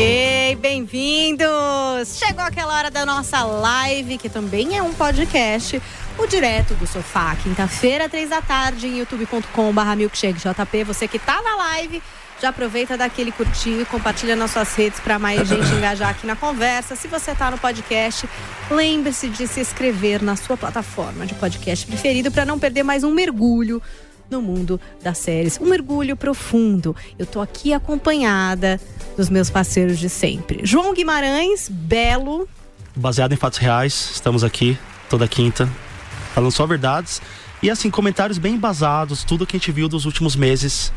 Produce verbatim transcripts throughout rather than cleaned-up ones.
Ei, bem-vindos! Chegou aquela hora da nossa live, que também é um podcast, o Direto do Sofá, quinta-feira, três da tarde, em youtube ponto com barra milkshakejp. Você que tá na live, já aproveita, dá aquele curtinho e compartilha nas suas redes para mais gente engajar aqui na conversa. Se você tá no podcast, lembre-se de se inscrever na sua plataforma de podcast preferido para não perder mais um mergulho no mundo das séries, um mergulho profundo. Eu tô aqui acompanhada dos meus parceiros de sempre. João Guimarães, Belo. Baseado em fatos reais, estamos aqui toda quinta, falando só verdades. E assim, comentários bem embasados, tudo que a gente viu dos últimos meses,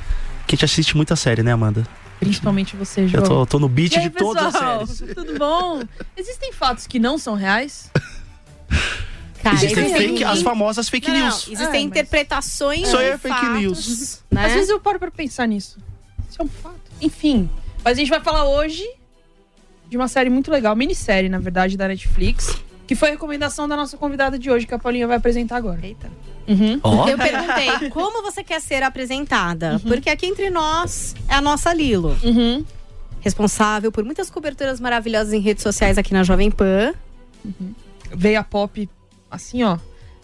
que a gente assiste muita série, né, Amanda? Principalmente você, João. Eu tô, tô no beat aí, de pessoal, todas as séries. Tudo bom? Existem fatos que não são reais? Cara, existem fake, as famosas fake não, news. Não, existem é, interpretações. Isso aí é fake fatos, news. Né? Às vezes eu paro pra pensar nisso. Isso é um fato. Enfim, mas a gente vai falar hoje de uma série muito legal, minissérie, na verdade, da Netflix, que foi a recomendação da nossa convidada de hoje, que a Paulinha vai apresentar agora. Eita. Uhum. Oh. Eu perguntei, como você quer ser apresentada? Uhum. Porque aqui entre nós é a nossa Lilo. Uhum. Responsável por muitas coberturas maravilhosas em redes sociais aqui na Jovem Pan. Uhum. Veia pop... Assim, ó.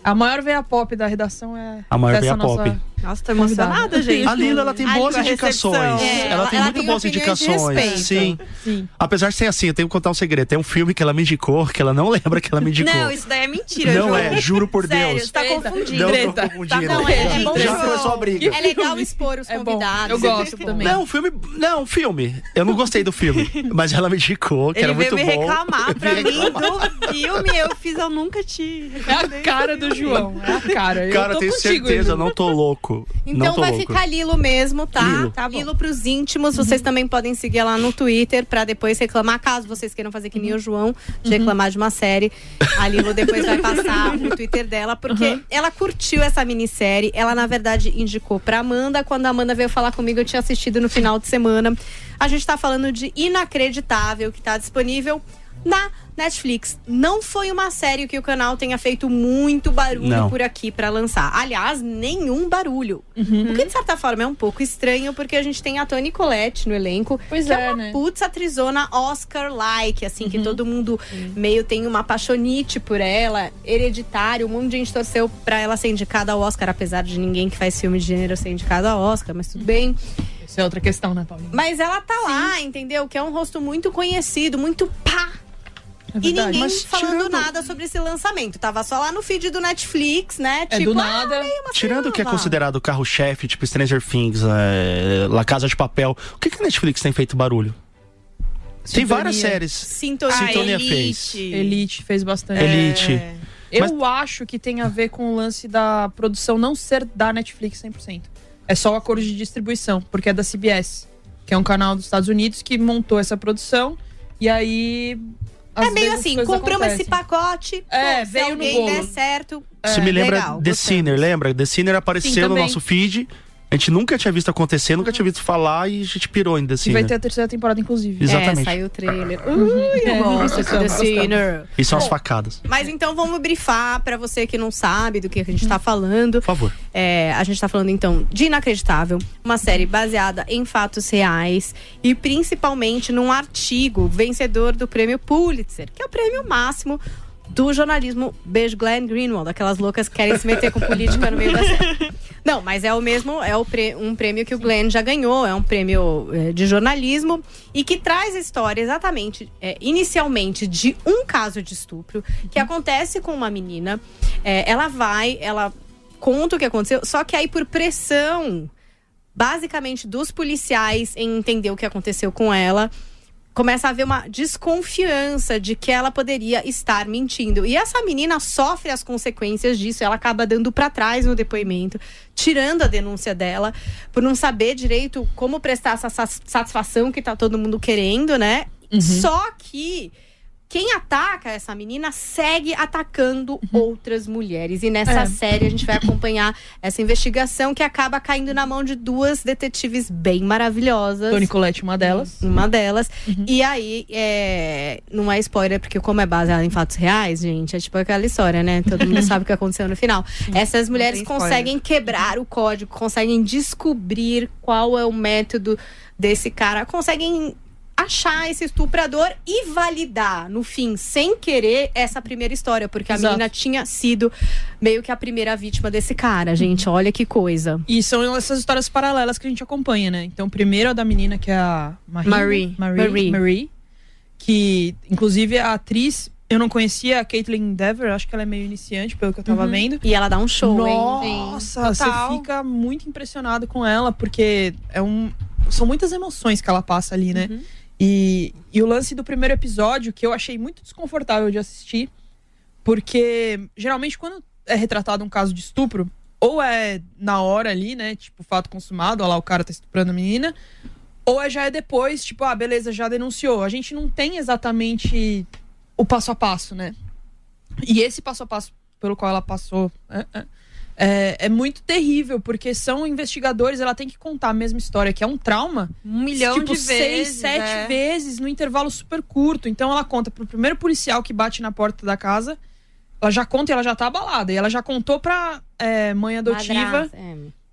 A maior veia pop da redação é... A maior veia nossa... pop. Nossa, tô emocionada, gente. A Lila, ela tem Ai, boas indicações. É, ela, ela tem ela muito tem boas indicações. Sim. Sim. Apesar de ser assim, eu tenho que contar um segredo. Tem um filme que ela me indicou, que ela não lembra que ela me indicou. Não, isso daí é mentira, Não João. é, juro por Sério, Deus. Você tá confundindo. Não, tô confundindo. Tá, não, é, é bom Já João. começou a briga. É legal expor os convidados. É eu gosto também. Não, filme... Não, filme. Eu não gostei do filme. Mas ela me indicou, que Ele era muito bom. Ele veio me reclamar pra mim do filme. Eu fiz, eu nunca te... É a cara do João. É a cara. Cara, eu tenho certeza, eu não tô louco. Então vai louco. ficar Lilo mesmo, tá? Lilo, tá Lilo pros íntimos. Uhum. Vocês também podem seguir lá no Twitter pra depois reclamar. Caso vocês queiram fazer que nem o João, de uhum. reclamar de uma série. A Lilo depois vai passar no Twitter dela, porque uhum. ela curtiu essa minissérie. Ela, na verdade, indicou pra Amanda. Quando a Amanda veio falar comigo, eu tinha assistido no final de semana. A gente tá falando de Inacreditável, que tá disponível na Netflix. Não foi uma série que o canal tenha feito muito barulho Não. por aqui pra lançar. Aliás, nenhum barulho. Uhum. O que, de certa forma, é um pouco estranho, porque a gente tem a Toni Collette no elenco, pois que é, é uma né? putz atrizona Oscar-like, assim, uhum. que todo mundo uhum. meio tem uma apaixonite por ela, hereditário. Um monte de gente torceu pra ela ser indicada ao Oscar, apesar de ninguém que faz filme de gênero ser indicado ao Oscar, mas tudo bem. Isso é outra questão, né, Paulinha? Mas ela tá Sim. lá, entendeu? Que é um rosto muito conhecido, muito pá. É e ninguém Mas, falando tirando... nada sobre esse lançamento. Tava só lá no feed do Netflix, né? É, tipo, do nada. Ah, tirando o que é considerado o carro-chefe, tipo Stranger Things, é, La Casa de Papel. O que que a Netflix tem feito barulho? Sintonia. Tem várias séries. Sintonia, ah, Sintonia Elite. fez. Elite fez bastante. É. Elite. Mas... Eu acho que tem a ver com o lance da produção não ser da Netflix cem por cento. É só o acordo de distribuição, porque é da C B S, que é um canal dos Estados Unidos que montou essa produção. E aí... É meio assim, compramos acontecem. esse pacote, é, pô, se veio alguém no bolo. der certo, é, Isso me lembra legal, The Sinner, lembra? The Sinner apareceu Sim, no nosso feed. A gente nunca tinha visto acontecer, nunca tinha visto falar e a gente pirou em The Sinner. E vai ter a terceira temporada, inclusive. Exatamente. É, saiu o trailer. Ui, nossa, The Sinner. E são as facadas. Mas então vamos brifar pra você que não sabe do que a gente tá falando. Por favor. É, a gente tá falando então de Inacreditável, uma série baseada em fatos reais e principalmente num artigo vencedor do prêmio Pulitzer, que é o prêmio máximo do jornalismo. Beijo, Glenn Greenwald. Aquelas loucas que querem se meter com política no meio da série. Não, mas é o mesmo, é o pre, um prêmio que o Glenn já ganhou. É um prêmio é, de jornalismo e que traz a história exatamente, é, inicialmente, de um caso de estupro que acontece com uma menina. É, ela vai, ela conta o que aconteceu, só que aí por pressão, basicamente, dos policiais em entender o que aconteceu com ela, começa a haver uma desconfiança de que ela poderia estar mentindo. E essa menina sofre as consequências disso. Ela acaba dando para trás no depoimento, tirando a denúncia dela, por não saber direito como prestar essa satisfação que tá todo mundo querendo, né? Uhum. Só que quem ataca essa menina segue atacando uhum. outras mulheres. E nessa é. série a gente vai acompanhar essa investigação que acaba caindo na mão de duas detetives bem maravilhosas. Toni Collette, uma delas. Uma delas. Uhum. E aí, é... não é spoiler, porque como é baseado em fatos reais, gente, é tipo aquela história, né? Todo mundo sabe o que aconteceu no final. Uhum. Essas mulheres conseguem quebrar o código, conseguem descobrir qual é o método desse cara, conseguem achar esse estuprador e validar, no fim, sem querer, essa primeira história. Porque Exato. a menina tinha sido meio que a primeira vítima desse cara, gente. Olha que coisa. E são essas histórias paralelas que a gente acompanha, né? Então, primeiro a da menina, que é a Marie. Marie. Marie. Marie. Marie que, inclusive, a atriz... Eu não conhecia a Caitlyn Dever, acho que ela é meio iniciante, pelo que eu tava uhum. vendo. E ela dá um show, Nossa, hein? Nossa, você fica muito impressionado com ela, porque é um... são muitas emoções que ela passa ali, né? Uhum. E, e o lance do primeiro episódio, que eu achei muito desconfortável de assistir, porque geralmente quando é retratado um caso de estupro, ou é na hora ali, né, tipo, fato consumado, ó lá, o cara tá estuprando a menina, ou é já é depois, tipo, ah, beleza, já denunciou. A gente não tem exatamente o passo a passo, né? E esse passo a passo pelo qual ela passou é, é, é muito terrível, porque são investigadores, ela tem que contar a mesma história, que é um trauma. Um milhão tipo, de seis, vezes. Tipo, seis, sete é. vezes, num intervalo super curto. Então ela conta pro primeiro policial que bate na porta da casa, ela já conta e ela já tá abalada. E ela já contou pra é, mãe adotiva...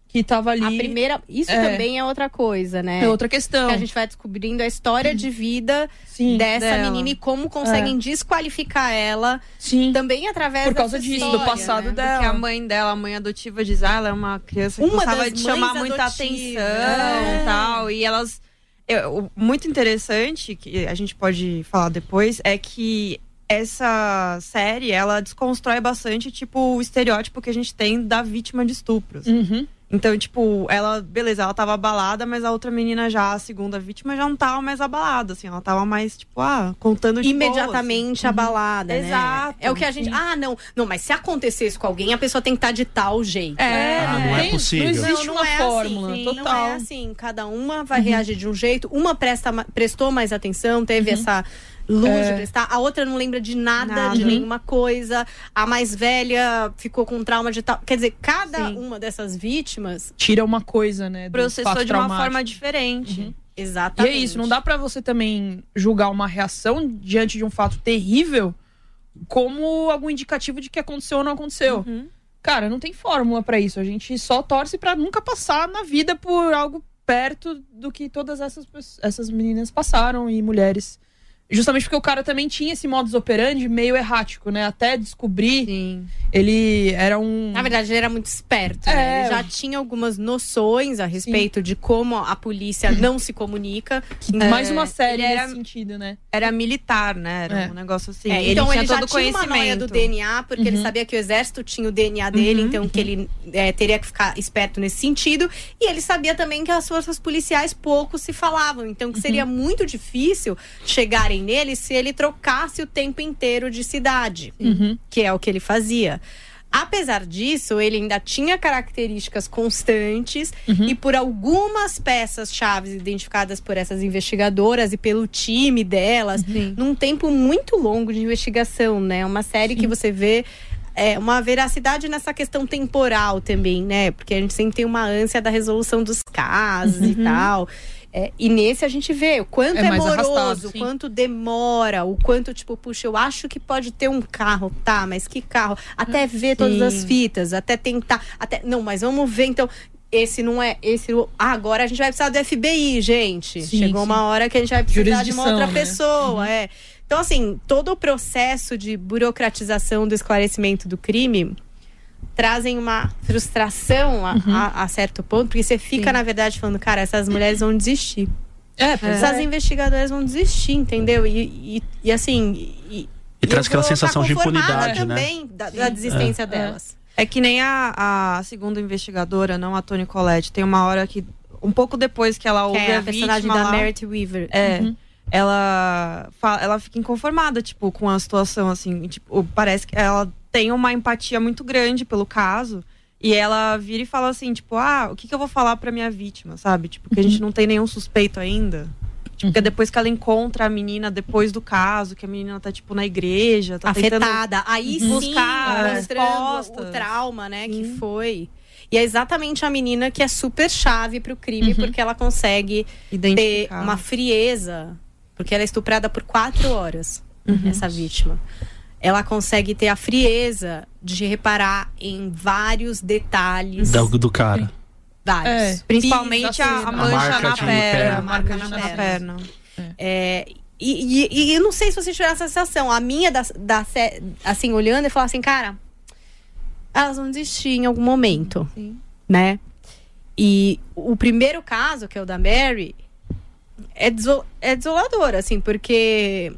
que tava ali. A primeira, isso é. também é outra coisa, né? É outra questão. Que a gente vai descobrindo a história de vida Sim, dessa dela. menina e como conseguem é. desqualificar ela Sim. também através Por causa disso, história, do passado né? dela. Porque a mãe dela, a mãe adotiva diz, ah, ela é uma criança que uma gostava de chamar adotivas. muita atenção é. e tal. E elas... Eu, muito interessante, que a gente pode falar depois, é que essa série, ela desconstrói bastante, tipo, o estereótipo que a gente tem da vítima de estupros. Uhum. Então, tipo, ela, beleza, ela tava abalada, mas a outra menina já, a segunda vítima, já não tava mais abalada, assim. Ela tava mais, tipo, ah, contando de imediatamente boas. abalada, uhum. né? Exato. É o que a gente... Ah, não. Não, mas se acontecesse com alguém, a pessoa tem que estar de tal jeito. É. Ah, não é possível. Não existe não, não uma é fórmula assim, total. Não é assim. Cada uma vai uhum. reagir de um jeito. Uma presta, prestou mais atenção, teve uhum. essa... luz é. de prestar, a outra não lembra de nada, nada. de nenhuma coisa, a mais velha ficou com trauma de tal, quer dizer, cada Sim. uma dessas vítimas tira uma coisa, né, processou de uma forma diferente. uhum. Exatamente. E é isso, não dá pra você também julgar uma reação diante de um fato terrível como algum indicativo de que aconteceu ou não aconteceu. uhum. Cara, não tem fórmula pra isso, a gente só torce pra nunca passar na vida por algo perto do que todas essas, essas meninas passaram e mulheres. Justamente porque o cara também tinha esse modus operandi meio errático, né? Até descobrir, Sim. ele era um... Na verdade, ele era muito esperto, é. né? Ele já tinha algumas noções a respeito Sim. de como a polícia não se comunica. É. Mais uma série ele nesse era, sentido, né? Era militar, né? Era é. um negócio assim. É, então, ele, ele já todo tinha uma noia do D N A, porque uhum. ele sabia que o exército tinha o D N A dele, uhum. então que ele é, teria que ficar esperto nesse sentido. E ele sabia também que as forças policiais pouco se falavam. Então, que seria uhum. muito difícil chegarem nele se ele trocasse o tempo inteiro de cidade, uhum. que é o que ele fazia. Apesar disso, ele ainda tinha características constantes, uhum, e por algumas peças-chave identificadas por essas investigadoras e pelo time delas, uhum, num tempo muito longo de investigação, né? Uma série, sim, que você vê é, uma veracidade nessa questão temporal também, né? Porque a gente sempre tem uma ânsia da resolução dos casos, uhum, e tal. É, e nesse a gente vê o quanto é, é moroso, o quanto demora, o quanto, tipo, puxa, eu acho que pode ter um carro, tá, mas que carro? Até ver, sim, todas as fitas, até tentar, até, não, mas vamos ver, então, esse não é, esse, ah, agora a gente vai precisar do F B I, gente. Sim, chegou, sim, uma hora que a gente vai precisar de uma outra, né, pessoa, uhum, é. Então, assim, todo o processo de burocratização do esclarecimento do crime trazem uma frustração a, uhum, a, a certo ponto, porque você fica, sim, na verdade, falando, cara, essas mulheres vão desistir. É, pois essas é. investigadoras vão desistir, entendeu? E, e, e assim... E, e traz aquela sensação de impunidade, também, né? Da, da desistência é. delas. É. é que nem a, a segunda investigadora, não a Toni Collette, tem uma hora que, um pouco depois que ela ouve que é a, a personagem da Merritt Wever. É. Uhum. Ela, fala, ela fica inconformada, tipo, com a situação, assim. Tipo, parece que ela tem uma empatia muito grande pelo caso. E ela vira e fala assim, tipo, ah, o que, que eu vou falar pra minha vítima, sabe? Tipo, que a gente não tem nenhum suspeito ainda. Tipo, porque depois que ela encontra a menina depois do caso, que a menina tá, tipo, na igreja, tá afetada. Aí sim, buscar resposta, o trauma, né, sim, que foi. E é exatamente a menina que é super chave pro crime, uhum, porque ela consegue ter uma frieza. Porque ela é estuprada por quatro horas, uhum, essa vítima. Ela consegue ter a frieza de reparar em vários detalhes. Do, do cara. Vários. É. Principalmente a, a mancha a na perna. perna. A marca na, na perna. perna. É. É, e, e, e eu não sei se você tiver essa sensação. A minha, da, da, assim, olhando e falar assim, cara, elas vão desistir em algum momento. Sim. Né? E o primeiro caso, que é o da Mary, é, desol- é desolador, assim, porque...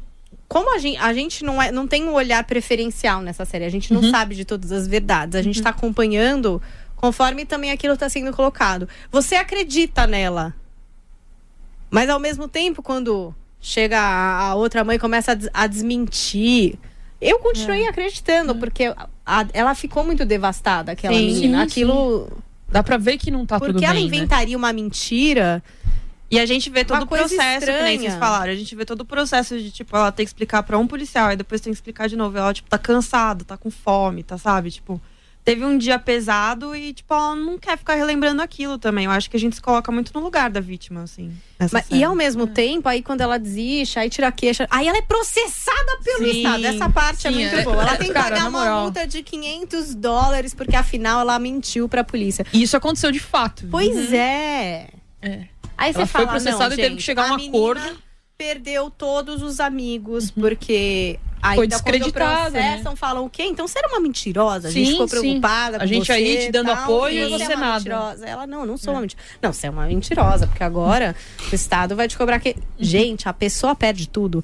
Como a gente, a gente não, é, não tem um olhar preferencial nessa série. A gente não, uhum, sabe de todas as verdades. A gente, uhum, tá acompanhando conforme também aquilo tá sendo colocado. Você acredita nela. Mas ao mesmo tempo, quando chega a, a outra mãe e começa a, des, a desmentir... Eu continuei é. acreditando, é. porque a, a, ela ficou muito devastada, aquela sim, menina. Sim, aquilo... Sim. Dá pra ver que não tá porque tudo bem, porque ela inventaria, né, uma mentira... E a gente vê todo o processo, estranha, que nem vocês falaram. A gente vê todo o processo de, tipo, ela tem que explicar pra um policial. E depois tem que explicar de novo. Ela, tipo, tá cansada, tá com fome, tá, sabe? Tipo, teve um dia pesado e, tipo, ela não quer ficar relembrando aquilo também. Eu acho que a gente se coloca muito no lugar da vítima, assim. Mas, e ao mesmo é. tempo, aí quando ela desiste, aí tira a queixa. Aí ela é processada pelo, sim, Estado. Essa parte, sim, é muito é, boa. Ela tem que cara, pagar uma moral. multa de quinhentos dólares, porque afinal ela mentiu pra polícia. E isso aconteceu de fato. Pois uhum. é. É. Aí ela você foi fala, processada e teve que chegar a um acordo. Perdeu todos os amigos, uhum, porque ainda foi descreditada, processam, né? Falam o quê? Então você era uma mentirosa, a sim, gente ficou preocupada sim. com a gente você, aí te dando tal, apoio e você, você é uma nada. Mentirosa. Ela, não, não sou é. uma mentirosa. Não, você é uma mentirosa, porque agora o Estado vai te cobrar que... Gente, a pessoa perde tudo.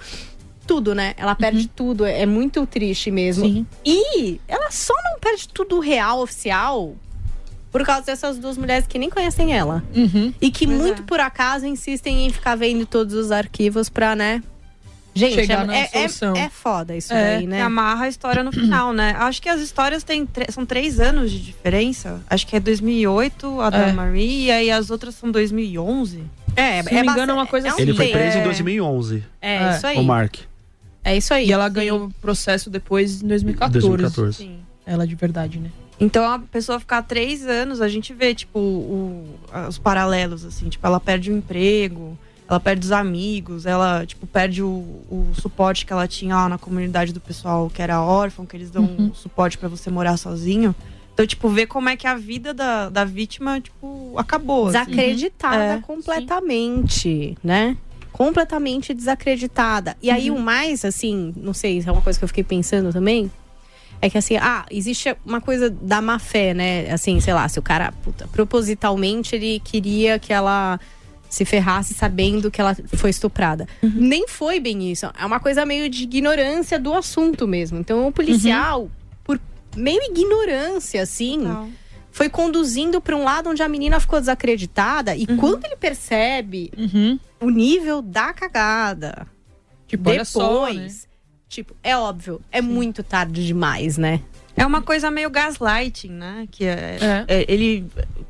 Tudo, né? Ela perde uhum. tudo. É muito triste mesmo. Sim. E ela só não perde tudo real, oficial... Por causa dessas duas mulheres que nem conhecem ela. Uhum. E que pois muito é. por acaso insistem em ficar vendo todos os arquivos pra, né… Gente, chegar é, é, é, é foda isso é. aí, né? Que amarra a história no final, né? Acho que as histórias têm tre- são três anos de diferença. Acho que é dois mil e oito, a é. da Marie, e aí as outras são dois mil e onze. É, se é, não me engano, é uma coisa é assim. Ele foi preso é. em dois mil e onze. É, é, isso aí. O Marc. É isso aí. E ela sim. ganhou o processo depois em dois mil e catorze. dois mil e catorze. Sim. Ela de verdade, né? Então, a pessoa ficar três anos, a gente vê, tipo, o, os paralelos, assim. Tipo, ela perde o emprego, ela perde os amigos, ela, tipo, perde o, o suporte que ela tinha lá na comunidade do pessoal que era órfão, que eles dão uhum. um suporte pra você morar sozinho. Então, tipo, ver como é que a vida da, da vítima, tipo, acabou. Desacreditada assim. completamente, é, né? Completamente desacreditada. E aí, uhum. o mais, assim, não sei, isso é uma coisa que eu fiquei pensando também… É que assim, ah, existe uma coisa da má fé, né? Assim, sei lá, se o cara, puta, propositalmente ele queria que ela se ferrasse sabendo que ela foi estuprada. Uhum. Nem foi bem isso. É uma coisa meio de ignorância do assunto mesmo. Então o policial, uhum. por meio ignorância, assim, Total. foi conduzindo para um lado onde a menina ficou desacreditada. E uhum. quando ele percebe uhum. o nível da cagada, tipo, depois… Olha só, né? Tipo, é óbvio, é Sim. muito tarde demais, né? É uma coisa meio gaslighting, né? Que é, é. É, ele,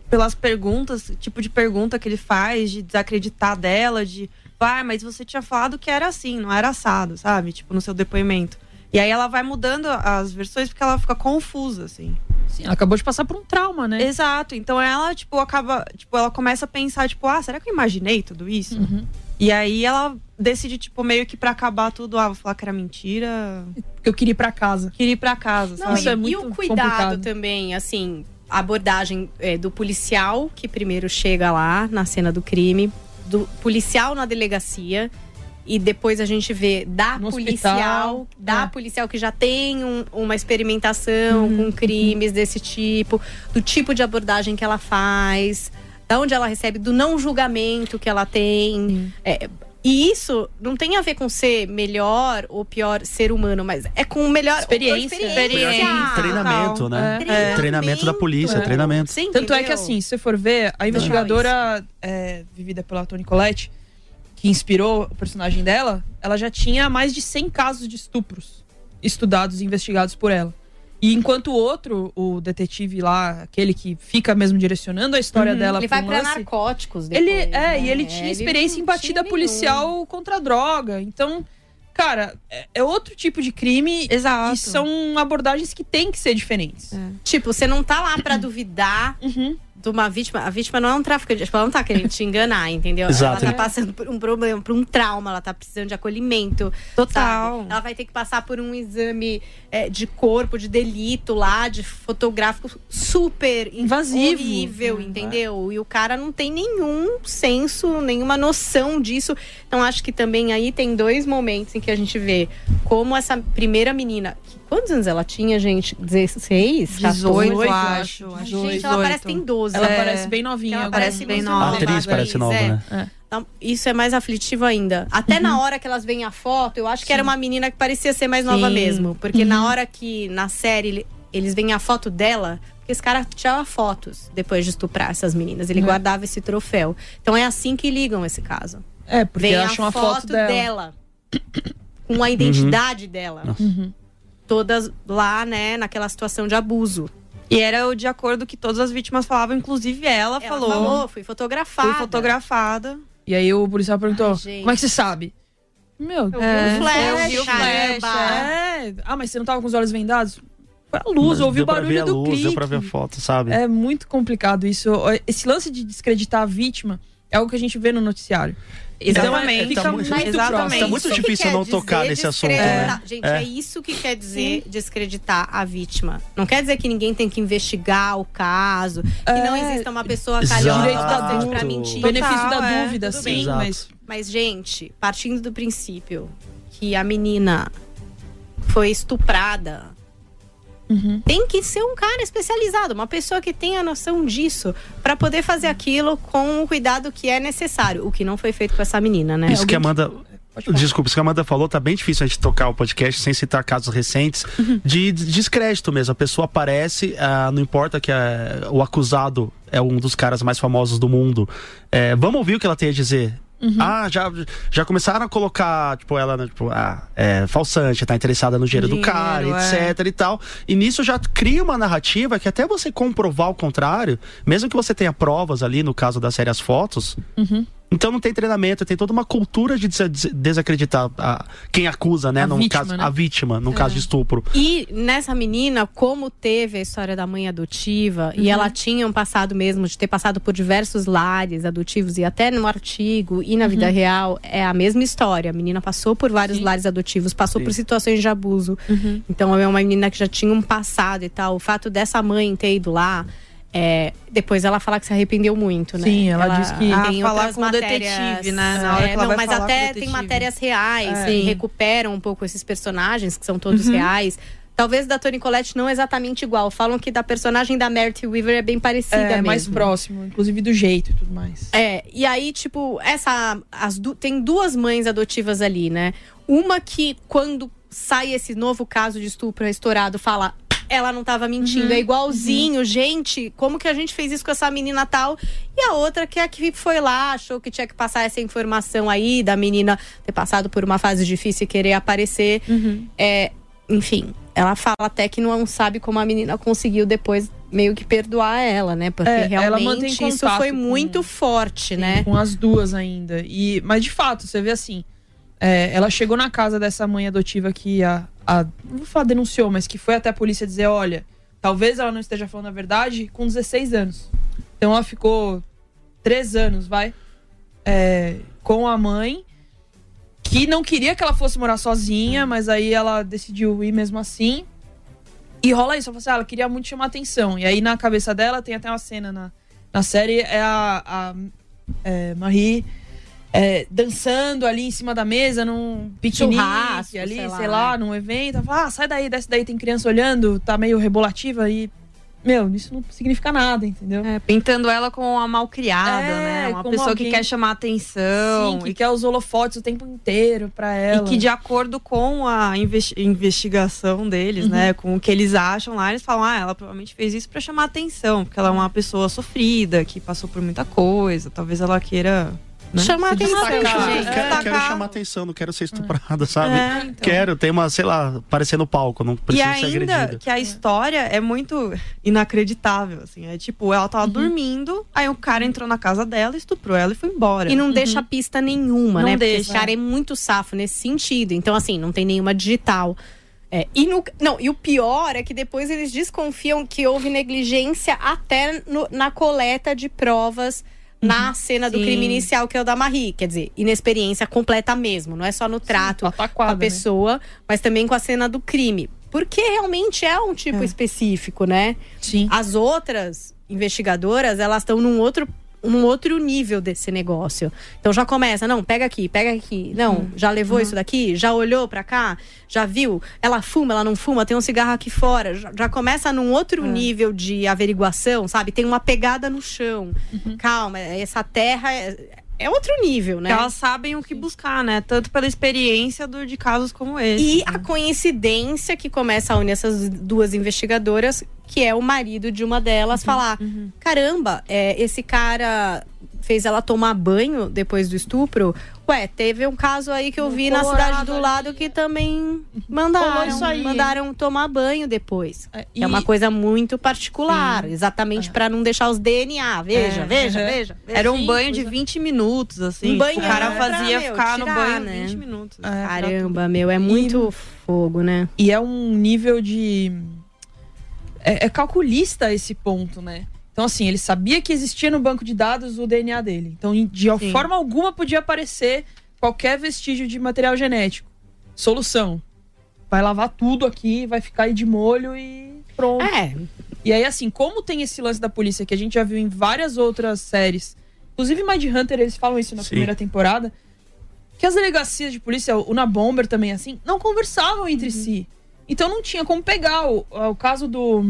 pelas perguntas, tipo de pergunta que ele faz, de desacreditar dela, de vai, ah, mas você tinha falado que era assim, não era assado, sabe? Tipo, no seu depoimento. E aí ela vai mudando as versões porque ela fica confusa, assim. Sim, ela acabou de passar por um trauma, né? Exato. Então ela, tipo, acaba, tipo, ela começa a pensar, tipo, ah, será que eu imaginei tudo isso? Uhum. E aí ela decide, tipo, meio que pra acabar tudo, ah, vou falar que era mentira. Eu queria ir pra casa. Queria ir pra casa, sabe? Não, isso é muito complicado. E o cuidado também, assim, a abordagem é, do policial, que primeiro chega lá na cena do crime, do policial na delegacia. E depois a gente vê da no policial, hospital, da é. policial que já tem um, uma experimentação uhum, com crimes uhum. desse tipo, do tipo de abordagem que ela faz, da onde ela recebe, do não julgamento que ela tem. Uhum. É, e isso não tem a ver com ser melhor ou pior ser humano, mas é com melhor experiência. experiência. experiência. Treinamento, né? É. Treinamento, é. treinamento da polícia, é. treinamento. Sim, tanto é que assim, se você for ver, a investigadora é, vivida pela Toni Collette, que inspirou o personagem dela, ela já tinha mais de cem casos de estupros estudados e investigados por ela. E enquanto o outro, o detetive lá, aquele que fica mesmo direcionando a história uhum, dela ele vai um pra lance, narcóticos depois, ele, é, né? E ele tinha experiência ele em batida policial nenhum. Contra a droga. Então, cara, é outro tipo de crime. Exato. E são abordagens que tem que ser diferentes. É. Tipo, você não tá lá pra duvidar... Uhum. De uma vítima, a vítima não é um traficante, ela não tá querendo te enganar, entendeu? Exato. Ela tá passando por um problema, por um trauma, ela tá precisando de acolhimento. Total. Sabe? Ela vai ter que passar por um exame é, de corpo, de delito lá, de fotográfico super invasivo. Horrível, entendeu? E o cara não tem nenhum senso, nenhuma noção disso. Então acho que também aí tem dois momentos em que a gente vê como essa primeira menina… Quantos anos ela tinha, gente? dezesseis? dezoito, eu acho. Gente, dezoito. Ela parece que tem doze. Ela é, parece bem novinha. Ela parece bem nova. A atriz parece nova, é. né? É. Então, isso é mais aflitivo ainda. Até uhum. na hora que elas veem a foto, eu acho Sim. que era uma menina que parecia ser mais Sim. nova mesmo. Porque uhum. na hora que, na série, eles veem a foto dela… Porque esse cara tirava fotos depois de estuprar essas meninas. Ele uhum. guardava esse troféu. Então é assim que ligam esse caso. É, porque vem acham a foto, a foto dela. dela. Com a identidade uhum. dela. Nossa. Uhum. Todas lá, né, naquela situação de abuso. E era o de acordo que todas as vítimas falavam, inclusive ela, ela falou. Ela falou, fui fotografada. Fui fotografada. E aí o policial perguntou, ai, como é que você sabe? Meu, eu é, vi o flash. Eu vi o flash. É. Ah, mas você não tava com os olhos vendados? Foi a luz, eu ouvi o barulho do clique. Deu pra ver a foto, sabe? É muito complicado isso. Esse lance de descreditar a vítima é algo que a gente vê no noticiário. Exatamente. Fica muito próximo. Tá muito difícil não tocar nesse assunto. Né? Gente, é. é isso que quer dizer descreditar a vítima. Não quer dizer que ninguém tem que investigar o caso, que é. não exista uma pessoa calhando pra mentir. Benefício da é. dúvida, Tudo sim. Mas... mas, gente, partindo do princípio que a menina foi estuprada, uhum. tem que ser um cara especializado, uma pessoa que tenha noção disso, pra poder fazer aquilo com o cuidado que é necessário. O que não foi feito com essa menina, né? Isso Alguém que a Amanda... Desculpa, isso que a Amanda falou, tá bem difícil a gente tocar o podcast sem citar casos recentes uhum. de descrédito mesmo. A pessoa aparece, ah, não importa que a, o acusado é um dos caras mais famosos do mundo. É, vamos ouvir o que ela tem a dizer. Uhum. Ah, já, já começaram a colocar, tipo, ela, né, tipo, ah, é falsante, tá interessada no dinheiro, dinheiro do cara, é. etc e tal. E nisso já cria uma narrativa que até você comprovar o contrário, mesmo que você tenha provas ali, no caso da série As Fotos, uhum. então não tem treinamento, tem toda uma cultura de desacreditar a, quem acusa, né? A, num vítima, caso, né? a vítima, no é. caso de estupro. E nessa menina, como teve a história da mãe adotiva, uhum. e ela tinha um passado mesmo, de ter passado por diversos lares adotivos, e até no artigo... E na vida uhum. real é a mesma história. A menina passou por vários Sim. lares adotivos, passou Sim. por situações de abuso. Uhum. Então é uma menina que já tinha um passado e tal. O fato dessa mãe ter ido lá, é, depois ela fala que se arrependeu muito, né? Sim, ela, ela diz que ah, tem falar com matérias, o detetive, né? Na hora é, que ela não, vai mas falar até tem matérias reais é. que recuperam um pouco esses personagens, que são todos uhum. reais. Talvez da Toni Collette não exatamente igual. Falam que da personagem da Merritt Wever é bem parecida é, mesmo. É, mais próximo. Inclusive do jeito e tudo mais. É, e aí, tipo, essa... As du- tem duas mães adotivas ali, né? Uma que, quando sai esse novo caso de estupro estourado, fala... ela não tava mentindo, uhum, é igualzinho, uhum. Gente, como que a gente fez isso com essa menina tal? E a outra que é a que foi lá, achou que tinha que passar essa informação aí da menina ter passado por uma fase difícil e querer aparecer. Uhum. É, enfim, ela fala até que não sabe como a menina conseguiu depois meio que perdoar ela, né? Porque é, realmente isso foi muito com, forte, né? Com as duas ainda. E, mas de fato, você vê assim, é, ela chegou na casa dessa mãe adotiva que a, a, não vou falar denunciou, mas que foi até a polícia dizer, olha, talvez ela não esteja falando a verdade, com dezesseis anos. Então ela ficou três anos, vai, é, com a mãe, que não queria que ela fosse morar sozinha, mas aí ela decidiu ir mesmo assim. E rola isso, ela, assim, ah, ela queria muito chamar atenção. E aí na cabeça dela tem até uma cena na, na série, é a, a é, Marie... É, dançando ali em cima da mesa, num piquenique ali, sei, sei lá, sei lá né? num evento. Fala, ah, sai daí, desce daí, tem criança olhando, tá meio rebolativa e... Meu, isso não significa nada, entendeu? É, pintando ela como uma malcriada, é, né? Uma pessoa alguém... que quer chamar atenção. Sim, que e... quer os holofotes o tempo inteiro pra ela. E que de acordo com a investi- investigação deles, uhum, né? Com o que eles acham lá, eles falam, ah, ela provavelmente fez isso pra chamar atenção. Porque ela é uma pessoa sofrida, que passou por muita coisa. Talvez ela queira... Né? Chamar se atenção, destacar, gente. Quero, é. quero chamar atenção, não quero ser estuprada, sabe? É, então. Quero ter uma, sei lá, aparecer no palco, não preciso ser agredida. E ainda que a história é muito inacreditável, assim. É tipo, ela tava uhum. dormindo, aí o cara entrou na casa dela, estuprou ela e foi embora. E não uhum. deixa pista nenhuma, não né? Deixa. Porque esse cara é muito safo nesse sentido. Então, assim, não tem nenhuma digital. É, e, no, não, e o pior é que depois eles desconfiam que houve negligência até no, na coleta de provas na cena do Sim. crime inicial, que é o da Marie. Quer dizer, inexperiência completa mesmo. Não é só no trato Sim, com a pessoa, né? Mas também com a cena do crime. Porque realmente é um tipo é. específico, né? Sim. As outras investigadoras, elas estão num outro, num outro nível desse negócio. Então já começa, não, pega aqui, pega aqui. Não, hum. já levou uhum. isso daqui? Já olhou pra cá? Já viu? Ela fuma, ela não fuma? Tem um cigarro aqui fora. Já, já começa num outro é. nível de averiguação, sabe? Tem uma pegada no chão. Uhum. Calma, essa terra é, é outro nível, né? Porque elas sabem o que buscar, né? Tanto pela experiência do, de casos como esse. E né? a coincidência que começa a unir essas duas investigadoras, que é o marido de uma delas, uhum, falar, uhum. caramba, é, esse cara fez ela tomar banho depois do estupro. Ué, teve um caso aí que eu vi Colorado, na cidade do lado que também mandaram, isso aí, mandaram tomar banho depois. E... é uma coisa muito particular, Sim. exatamente ah. pra não deixar os D N A. Veja, é, veja, é. veja. Era um banho de vinte minutos, assim. Um banho, o cara fazia meu, ficar tirar, no banho né? vinte minutos. É, caramba, meu, é muito e... fogo, né? E é um nível de... É, é calculista esse ponto, né? Então, assim, ele sabia que existia no banco de dados o D N A dele. Então, de Sim. forma alguma, podia aparecer qualquer vestígio de material genético. Solução. Vai lavar tudo aqui, vai ficar aí de molho e pronto. É. E aí, assim, como tem esse lance da polícia que a gente já viu em várias outras séries, inclusive Mindhunter, eles falam isso na Sim. primeira temporada, que as delegacias de polícia, o Unabomber também, assim, não conversavam entre uhum. si. Então não tinha como pegar. O, o caso do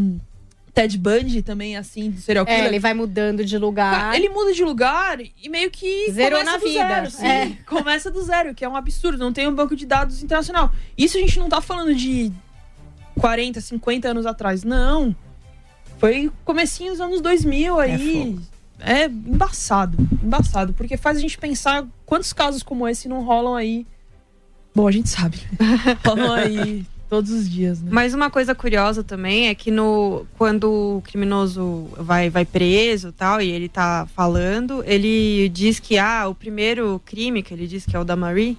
Ted Bundy também, assim, do serial killer. É, ele vai mudando de lugar. Ele muda de lugar e meio que zerou começa na do vida. Zero, assim, é. Começa do zero, que é um absurdo. Não tem um banco de dados internacional. Isso a gente não tá falando de quarenta, cinquenta anos atrás. Não. Foi comecinho dos anos dois mil aí. É, é embaçado. Embaçado. Porque faz a gente pensar quantos casos como esse não rolam aí. Bom, a gente sabe. Rolam aí... todos os dias, né? Mas uma coisa curiosa também é que no, quando o criminoso vai, vai preso e tal, e ele tá falando, ele diz que, ah, o primeiro crime, que ele diz que é o da Marie,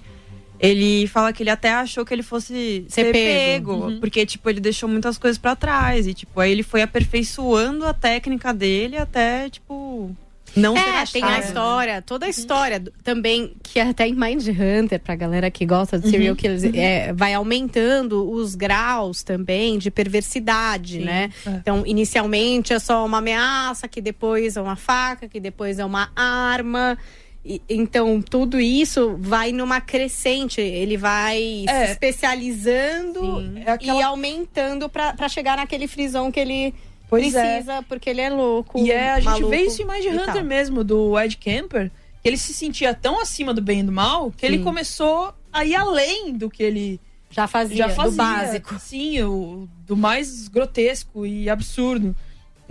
ele fala que ele até achou que ele fosse ser, ser pego. pego uhum. Porque, tipo, ele deixou muitas coisas pra trás. E, tipo, aí ele foi aperfeiçoando a técnica dele até, tipo... Não é, tem a história, toda a história uhum. também, que até em Mindhunter, pra galera que gosta de serial uhum. killers, é, vai aumentando os graus também de perversidade, Sim. né? É. Então, inicialmente é só uma ameaça, que depois é uma faca, que depois é uma arma. E, então, tudo isso vai numa crescente, ele vai é. se especializando é aquela... e aumentando pra, pra chegar naquele frisão que ele... Pois Precisa, é. porque ele é louco. E é, a gente vê isso em Mindhunter mesmo, do Ed Kemper. Que ele se sentia tão acima do bem e do mal, que Sim. ele começou a ir além do que ele Já fazia, já fazia do básico. Sim, eu, do mais grotesco e absurdo.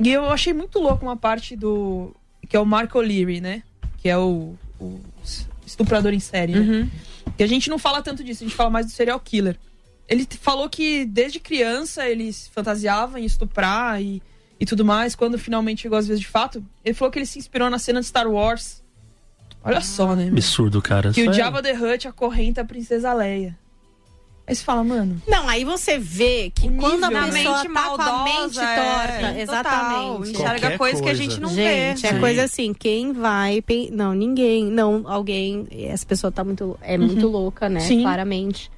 E eu achei muito louco uma parte do... que é o Marc O'Leary, né? Que é o, o estuprador em série, uhum. né? Que a gente não fala tanto disso, a gente fala mais do serial killer. Ele falou que desde criança ele se fantasiava em estuprar e, e tudo mais. Quando finalmente chegou às vezes de fato, ele falou que ele se inspirou na cena de Star Wars. Olha ah, só, né? Absurdo, cara. Que Isso o é... Jabba the Hutt acorrenta a princesa Leia. Aí você fala, mano... Não, aí você vê que quando a pessoa mente tá maldosa, com a mente torta... É, exatamente. Enxerga coisa que a gente não gente, vê. Gente, é coisa assim, quem vai... Pe... Não, ninguém, não, alguém... Essa pessoa tá muito, é uhum. muito louca, né? Sim. Claramente.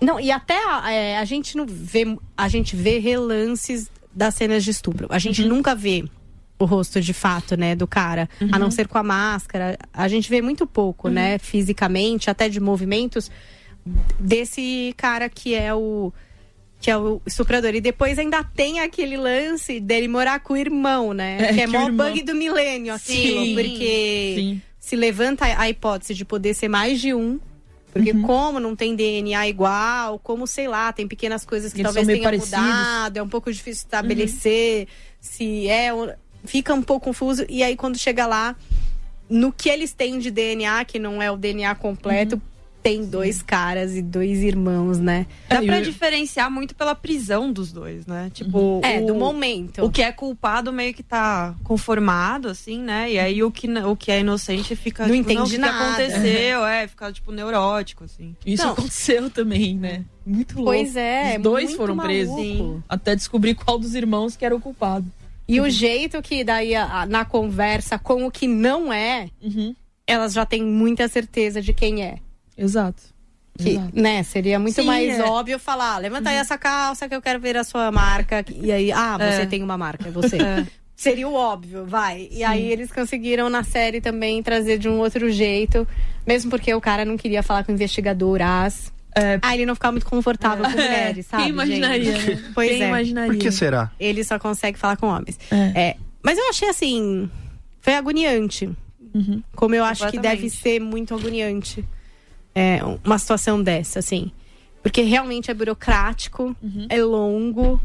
Não, e até é, a gente não vê... A gente vê relances das cenas de estupro. A gente uhum. nunca vê o rosto de fato, né, do cara. Uhum. A não ser com a máscara. A gente vê muito pouco, uhum. né? Fisicamente, até de movimentos... desse cara que é o que é o estuprador. E depois ainda tem aquele lance dele morar com o irmão, né? É, que é mó bug do milênio, assim, porque sim. se levanta a hipótese de poder ser mais de um. Porque uhum. como não tem D N A igual, como, sei lá, tem pequenas coisas que eles talvez tenham parecidos. Mudado. É um pouco difícil estabelecer uhum. se é... Fica um pouco confuso. E aí, quando chega lá, no que eles têm de D N A, que não é o D N A completo... Uhum. Tem dois caras e dois irmãos, né? Dá pra diferenciar muito pela prisão dos dois, né? Tipo... É, o, do momento. O que é culpado meio que tá conformado, assim, né? E aí o que, o que é inocente fica... Não tipo, entende não, nada. O que aconteceu, é. Fica, tipo, neurótico, assim. Isso não. aconteceu também, né? Muito louco. Pois é, Os dois muito foram maluco. presos. Sim. Até descobrir qual dos irmãos que era o culpado. E uhum. o jeito que daí, a, na conversa com o que não é, uhum. elas já têm muita certeza de quem é. Exato. Que, Exato. Né, seria muito Sim, mais é. óbvio falar, levanta aí uhum. essa calça que eu quero ver a sua marca. E aí, ah, você é. tem uma marca, é você. É. Seria o óbvio, vai. Sim. E aí eles conseguiram na série também trazer de um outro jeito. Mesmo porque o cara não queria falar com investigadoras. É. Ah, ele não ficava muito confortável é. com mulheres, sabe? Quem imaginaria, gente? Né? Pois Quem é. imaginaria. Por que será? Ele só consegue falar com homens. É. É. Mas eu achei assim, foi agoniante. Uhum. Como eu acho que deve ser muito agoniante. É, uma situação dessa, assim. Porque realmente é burocrático, uhum. é longo,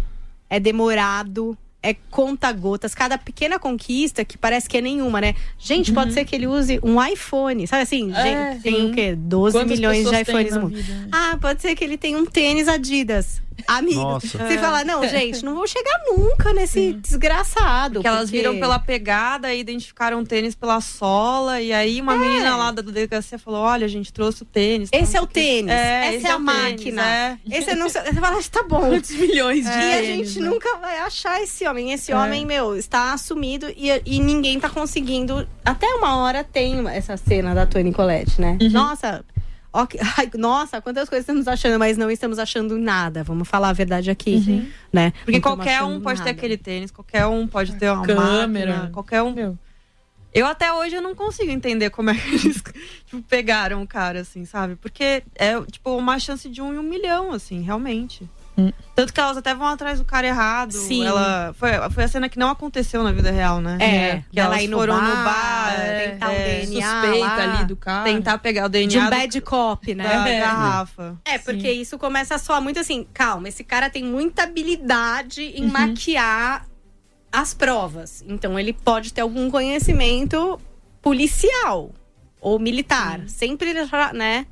é demorado, é conta-gotas. Cada pequena conquista, que parece que é nenhuma, né? Gente, uhum. pode ser que ele use um iPhone. Sabe assim, é, gente, tem o quê? doze Quantas milhões de iPhones no mundo. Vida? Ah, pode ser que ele tenha um tênis Adidas. Amigo, Nossa. você é. fala, não, gente, não vou chegar nunca nesse hum. desgraçado. Porque, porque elas viram pela pegada e identificaram o tênis pela sola. E aí uma é. menina lá da delegacia falou, olha, a gente trouxe o tênis. Esse é o tênis, é, essa esse é a é máquina. Tênis, é. Esse é não sei, você fala, tá bom. Quantos milhões de é, E a gente tênis, nunca né? vai achar esse homem. Esse é. homem, meu, está assumido e, e ninguém tá conseguindo. Até uma hora tem essa cena da Toni Collette, né? Uhum. Nossa... Okay. Ai, nossa, quantas coisas estamos achando, mas não estamos achando nada. Vamos falar a verdade aqui, uhum. né? Porque não qualquer um pode nada. ter aquele tênis, qualquer um pode ter uma câmera, máquina, qualquer um. Meu. Eu até hoje eu não consigo entender como é que eles tipo, pegaram o cara, assim, sabe? Porque é tipo uma chance de um em um milhão, assim, realmente. Hum. Tanto que elas até vão atrás do cara errado. Sim. Ela foi, foi a cena que não aconteceu na vida real, né? É. Que, que elas foram no bar, no bar é, tentar é, o D N A suspeita lá, ali do cara. Tentar pegar o D N A de um bad cop, né? Da é. garrafa. É, porque Sim. isso começa só muito assim, calma, esse cara tem muita habilidade em uhum. maquiar as provas. Então ele pode ter algum conhecimento policial ou militar. Uhum. Sempre, né?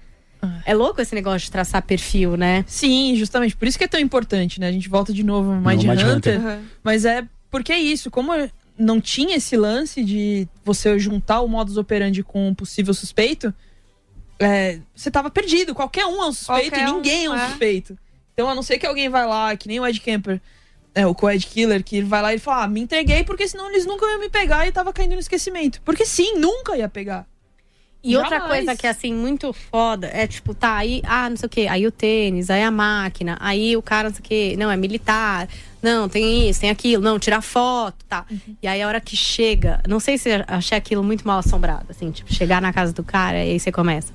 É louco esse negócio de traçar perfil, né? Sim, justamente. Por isso que é tão importante, né? A gente volta de novo no Mindhunter. Uhum. Mas é porque é isso. Como não tinha esse lance de você juntar o modus operandi com um possível suspeito, é, você tava perdido. Qualquer um é um suspeito Qualquer e ninguém um, é um suspeito. Então, a não ser que alguém vai lá, que nem o Ed Kemper, é, o co-ed killer, que ele vai lá e fala, ah, me entreguei porque senão eles nunca iam me pegar e tava caindo no esquecimento. Porque sim, nunca ia pegar. E Jamais. outra coisa que é, assim, muito foda é, tipo, tá, aí, ah, não sei o quê, aí o tênis, aí a máquina, aí o cara, não sei o quê, não, é militar, não, tem isso, tem aquilo, não, tirar foto, tá. Uhum. E aí, a hora que chega, não sei se eu achei aquilo muito mal assombrado, assim, tipo, chegar na casa do cara e aí você começa.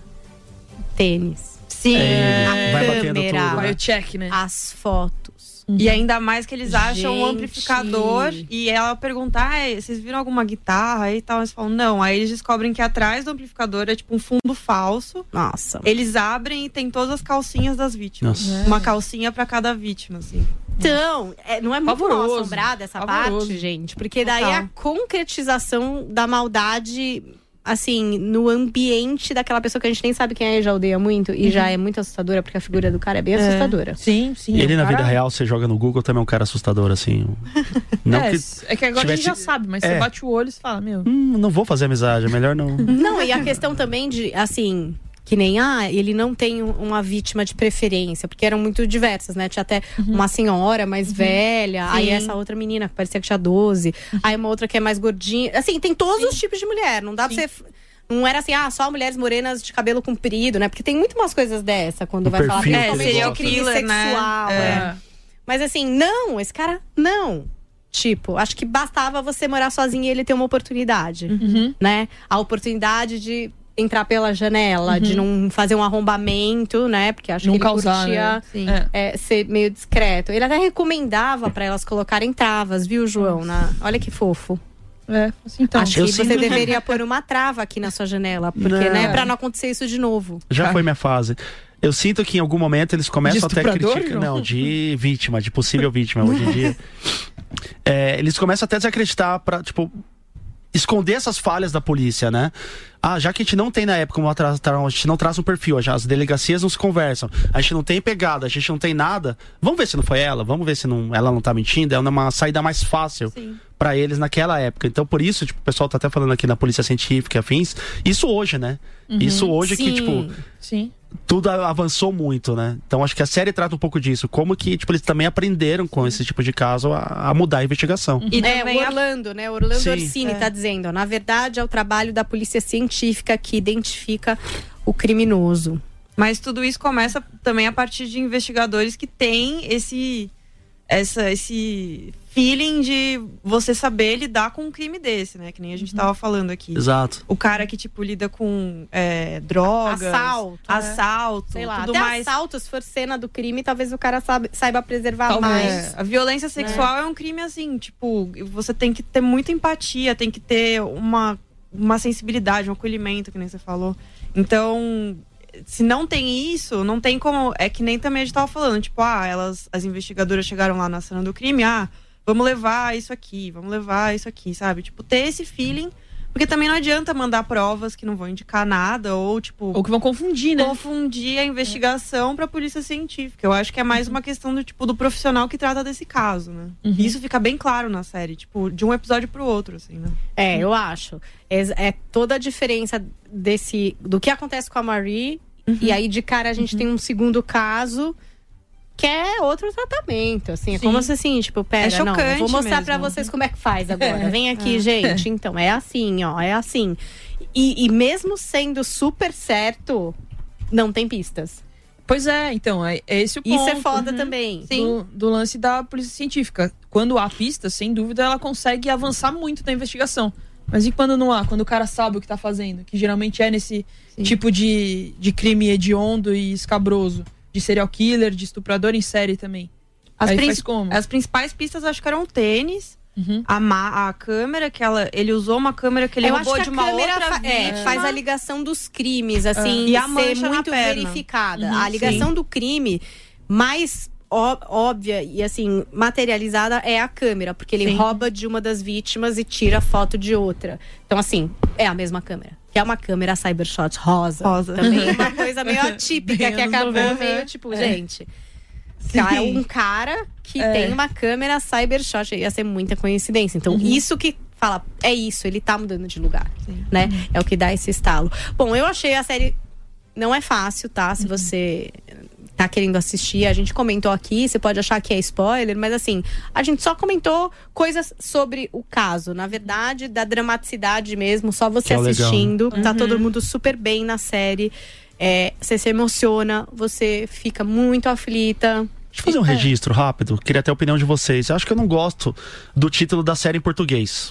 Tênis. Sim, é, a vai câmera, tudo, né? check, né? as fotos. Uhum. E ainda mais que eles acham Gente. um amplificador e ela perguntar, ah, vocês viram alguma guitarra e tal? Eles falam, não. Aí eles descobrem que atrás do amplificador é tipo um fundo falso. Nossa. Eles abrem e tem todas as calcinhas das vítimas. Nossa. Uma calcinha pra cada vítima, assim. Então, é, não é muito Favoroso. mal assombrada essa Favoroso. parte, gente? Porque daí Total. a concretização da maldade... assim, no ambiente daquela pessoa que a gente nem sabe quem é e já odeia muito. E uhum. já é muito assustadora, porque a figura do cara é bem é. assustadora. Sim, sim. Ele, é um na cara... vida real, você joga no Google, também é um cara assustador, assim. Não é, que é que agora tivesse... a gente já sabe, mas é. você bate o olho e fala, meu... Hum, não vou fazer amizade, é melhor não... Não, e a questão também de, assim... Que nem, ah, ele não tem uma vítima de preferência. Porque eram muito diversas, né? Tinha até uhum. uma senhora mais uhum. velha. Sim. Aí essa outra menina que parecia que tinha doze. Uhum. Aí uma outra que é mais gordinha. Assim, tem todos Sim. os tipos de mulher. Não dá Sim. pra você... Não era assim, ah, só mulheres morenas de cabelo comprido, né? Porque tem muito umas coisas dessa. Quando o vai falar que é serial killer, sexual, né? É. É. Mas assim, não, esse cara, não. Tipo, acho que bastava você morar sozinho e ele ter uma oportunidade. Uhum. Né? A oportunidade de... entrar pela janela, uhum. de não fazer um arrombamento, né? Porque acho não que ele causar, curtia né? é, ser meio discreto. Ele até recomendava pra elas colocarem travas, viu, João? Na... Olha que fofo. É, assim, então. Acho que você sempre... deveria pôr uma trava aqui na sua janela. Porque, não. né? Pra não acontecer isso de novo. Já tá? foi minha fase. Eu sinto que em algum momento eles começam até a criticar... Não, de vítima, de possível vítima, hoje em dia. É, eles começam até a desacreditar pra, tipo... esconder essas falhas da polícia, né? Ah, já que a gente não tem na época, uma tra- tra- a gente não traça um perfil, as delegacias não se conversam, a gente não tem pegada, a gente não tem nada. Vamos ver se não foi ela, vamos ver se não, ela não tá mentindo. É uma saída mais fácil Sim. pra eles naquela época. Então, por isso, tipo, o pessoal tá até falando aqui na polícia científica e afins. Isso hoje, né? Uhum. Isso hoje Sim. que, tipo... Sim. Tudo avançou muito, né? Então acho que a série trata um pouco disso. Como que, tipo, eles também aprenderam com esse tipo de caso a, a mudar a investigação. E é, o Orlando, né? O Orlando Sim, Orsini é. tá dizendo, ó, na verdade é o trabalho da polícia científica que identifica o criminoso. Mas tudo isso começa também a partir de investigadores que têm esse... Essa, esse feeling de você saber lidar com um crime desse, né? Que nem a gente tava falando aqui. Exato. O cara que, tipo, lida com é, drogas. Assalto. Assalto. Né? Sei lá, tudo até mais. Assalto, se for cena do crime, talvez o cara sabe, saiba preservar talvez. mais. A violência sexual né? é um crime, assim, tipo... Você tem que ter muita empatia, tem que ter uma, uma sensibilidade, um acolhimento, que nem você falou. Então... Se não tem isso, não tem como... É que nem também a gente tava falando, tipo, ah, elas, as investigadoras chegaram lá na cena do crime, ah, vamos levar isso aqui, vamos levar isso aqui, sabe? Tipo, ter esse feeling, porque também não adianta mandar provas que não vão indicar nada, ou tipo... Ou que vão confundir, né? Confundir a investigação pra polícia científica. Eu acho que é mais uma questão do tipo do profissional que trata desse caso, né? Uhum. E isso fica bem claro na série, tipo, de um episódio pro outro, assim, né? É, eu acho. É, é toda a diferença... Desse, do que acontece com a Marie. Uhum. E aí, de cara, a gente uhum. tem um segundo caso que é outro tratamento, assim. Sim. É como se assim, tipo, pera, é chocante não, vou mostrar mesmo. pra vocês como é que faz agora. É. Vem aqui, é. gente. É. Então, é assim, ó, é assim. E, e mesmo sendo super certo, não tem pistas. Pois é, então, é, é esse o ponto. Isso é foda uhum. também. Sim. Do, do lance da polícia científica. Quando há pista, sem dúvida, ela consegue avançar muito na investigação. Mas e quando não há? Quando o cara sabe o que tá fazendo? Que geralmente é nesse Sim. tipo de, de crime hediondo e escabroso. De serial killer, de estuprador em série também. As, Aí princ... faz como? As principais pistas acho que eram o tênis. Uhum. A, ma- a câmera que ela, ele usou uma câmera que ele Eu roubou acho que de uma outra fa- é, faz a ligação dos crimes, assim. É. E a mancha ser muito verificada. Uhum, a ligação sim. do crime mais... óbvia e, assim, materializada é a câmera. Porque ele Sim. rouba de uma das vítimas e tira foto de outra. Então, assim, é a mesma câmera. Que é uma câmera Cybershot rosa. Rosa. Também é uma coisa meio atípica, que acabou uhum. meio, tipo, é. gente… É um cara que é. tem uma câmera Cybershot. Ia ser muita coincidência. Então, uhum. isso que… fala, é isso, ele tá mudando de lugar, Sim. né? Uhum. É o que dá esse estalo. Bom, eu achei a série… Não é fácil, tá? Se uhum. você… tá querendo assistir, a gente comentou aqui, você pode achar que é spoiler, mas assim, a gente só comentou coisas sobre o caso, na verdade, da dramaticidade mesmo, só você é assistindo, legal. Tá uhum. todo mundo super bem na série, é, você se emociona, você fica muito aflita. Deixa eu fazer um é. registro rápido, queria até a opinião de vocês. Eu acho que eu não gosto do título da série em português.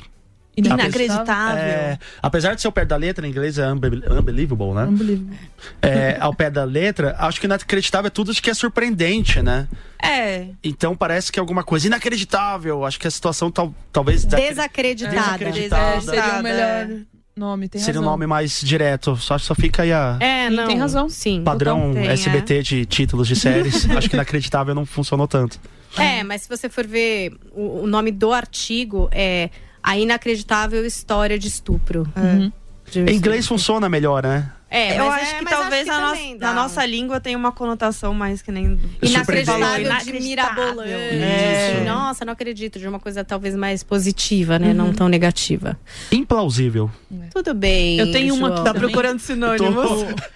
Inacreditável. É, apesar de ser ao pé da letra, em inglês é unbe- unbelievable, né? Unbelievable. É, ao pé da letra, acho que inacreditável é tudo que é surpreendente, né? É. Então parece que é alguma coisa inacreditável. Acho que a situação tal, talvez... Desacreditada. Desacreditada. É, seria o melhor nome, tem seria razão. Seria um nome mais direto. Só, só fica aí a... É, não. Tem razão, sim. Padrão tem, S B T é. De títulos de séries. Acho que inacreditável não funcionou tanto. É, mas se você for ver o, o nome do artigo, é... A inacreditável história de estupro. Uhum. De em inglês funciona melhor, né? É, eu acho é, que talvez acho que a que no... na nossa língua tenha uma conotação mais que nem... Inacreditável, inacreditável. De mirabolante. É. Nossa, não acredito. De uma coisa talvez mais positiva, né? Uhum. Não tão negativa. Implausível. Tudo bem, eu tenho João. Uma que tá procurando sinônimos.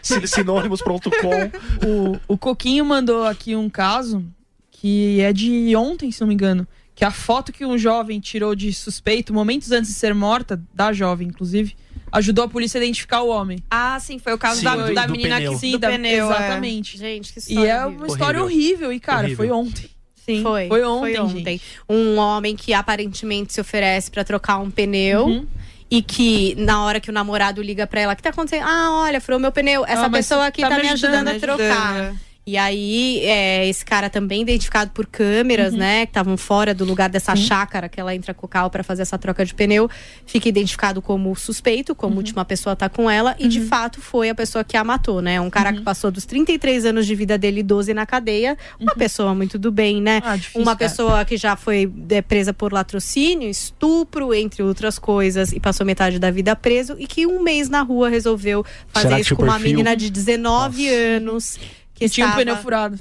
Tô... sinônimos ponto com o, o Coquinho mandou aqui um caso que é de ontem, se não me engano. Que a foto que um jovem tirou de suspeito, momentos antes de ser morta, da jovem, inclusive, ajudou a polícia a identificar o homem. Ah, sim, foi o caso sim, da, do, da menina que sim, do da, pneu, exatamente. É. Gente, que história. E é uma horrível. história horrível, e cara, horrível. foi ontem. Sim, foi, foi ontem. Foi ontem. Um homem que aparentemente se oferece pra trocar um pneu. Uhum. E que na hora que o namorado liga pra ela, o que tá acontecendo? Ah, olha, furou meu pneu. Essa ah, pessoa aqui tá, tá me ajudando, ajudando a trocar. Ajudando. E aí, é, esse cara também identificado por câmeras, uhum. né? Que estavam fora do lugar dessa uhum. chácara que ela entra com o carro pra fazer essa troca de pneu. Fica identificado como suspeito, como uhum. última pessoa a tá com ela. E, uhum. de fato, foi a pessoa que a matou, né? Um cara uhum. que passou dos trinta e três anos de vida dele, doze na cadeia. Uma uhum. pessoa muito do bem, né? Ah, difícil, Uma cara. pessoa que já foi é, presa por latrocínio, estupro, entre outras coisas. E passou metade da vida preso. E que um mês na rua resolveu fazer Será isso com uma menina de dezenove Nossa. anos... Que tinha estava... um pneu furado.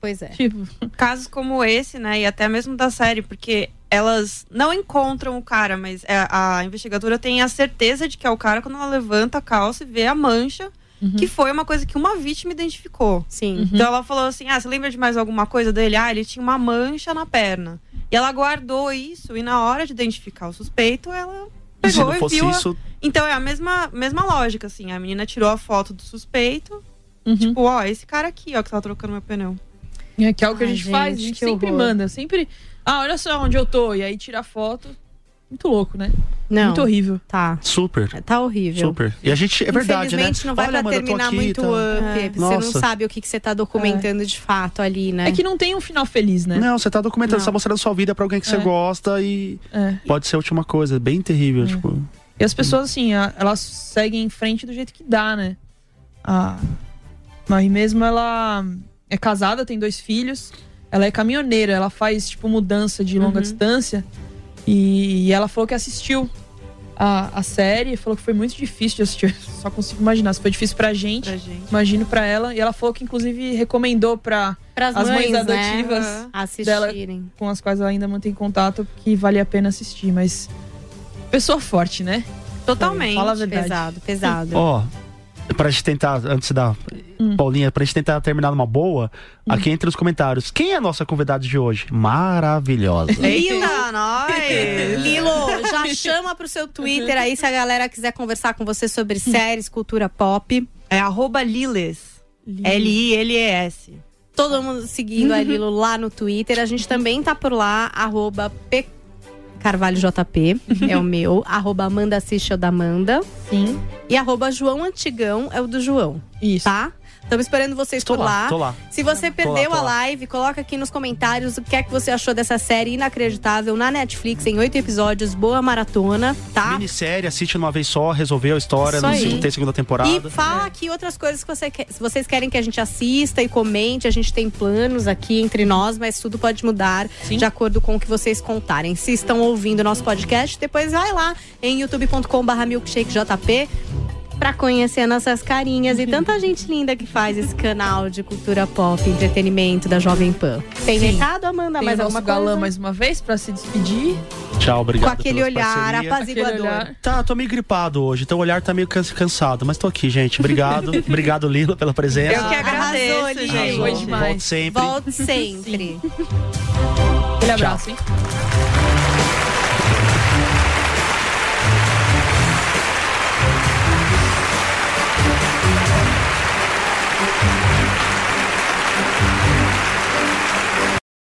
Pois é. Tipo, casos como esse, né? E até mesmo da série, porque elas não encontram o cara, mas a, a investigadora tem a certeza de que é o cara quando ela levanta a calça e vê a mancha, uhum. que foi uma coisa que uma vítima identificou. Sim. Uhum. Então ela falou assim: ah, você lembra de mais alguma coisa dele? Ah, ele tinha uma mancha na perna. E ela guardou isso, e na hora de identificar o suspeito, ela pegou se não fosse e viu. Isso... A... Então é a mesma, mesma lógica, assim. A menina tirou a foto do suspeito. Uhum. Tipo, ó, esse cara aqui, ó, que tava trocando meu pneu. É que é o que Ai, a gente, gente faz, a gente sempre horror. manda, sempre. Ah, olha só onde eu tô. E aí tira a foto. Muito louco, né? Não. Muito horrível. Tá. Super. É, tá horrível. Super. E a gente, é verdade, né? Infelizmente não vai olha, pra Amanda, terminar aqui, muito tá... up. É. Você não sabe o que, que você tá documentando é. de fato ali, né? É que não tem um final feliz, né? Não, você tá documentando, você tá mostrando sua vida pra alguém que é. você gosta e é. pode ser a última coisa. Bem terrível, é. tipo. E as pessoas, assim, elas seguem em frente do jeito que dá, né? Ah. Mas mesmo ela é casada, tem dois filhos, ela é caminhoneira, ela faz tipo mudança de longa uhum. distância. E, e ela falou que assistiu a, a série, falou que foi muito difícil de assistir. Só consigo imaginar, se foi difícil pra gente, pra gente. imagino pra ela. E ela falou que inclusive recomendou pra Pras as mães, mães adotivas né? assistirem, dela, com as quais ela ainda mantém contato, que vale a pena assistir. Mas pessoa forte, né? Totalmente. Fala a verdade. Pesado, pesado. Ó. Oh. Pra gente tentar, antes da hum. Paulinha, pra gente tentar terminar numa boa, hum. aqui entre os comentários. Quem é a nossa convidada de hoje? Maravilhosa. Lila, nós! Lilo, já chama pro seu Twitter aí se a galera quiser conversar com você sobre séries, cultura pop. É arroba Liles. L I L E S. Todo mundo seguindo a Lilo lá no Twitter. A gente também tá por lá, arroba P. Carvalho J P, é o meu. Arroba Amanda Assiste é o da Amanda. Sim. E arroba João Antigão é o do João. Isso. Tá? Estamos esperando vocês tô por lá. lá. Tô lá. Se você tô perdeu lá, a live, coloca aqui nos comentários o que é que você achou dessa série inacreditável na Netflix, em oito episódios, boa maratona, tá? Minissérie, assiste numa vez só, resolveu a história, não tem segunda temporada. E fala é. aqui outras coisas que você quer, se vocês querem que a gente assista e comente, a gente tem planos aqui entre nós, mas tudo pode mudar Sim. de acordo com o que vocês contarem. Se estão ouvindo o nosso podcast, depois vai lá em youtube ponto com barra milkshakejp pra conhecer nossas carinhas e tanta gente linda que faz esse canal de cultura pop, entretenimento da Jovem Pan. Tem Sim. recado, Amanda? Tem mais alguma galã coisa? Mais uma vez pra se despedir. Tchau, obrigado. Com aquele olhar apaziguador. Tá, tô meio gripado hoje, então o olhar tá meio cansado, mas tô aqui, gente. Obrigado. Obrigado, Lilo, pela presença. Eu que agradeço, Arrasou, gente. Foi demais. Volte sempre. Volte sempre. Aquele abraço, hein?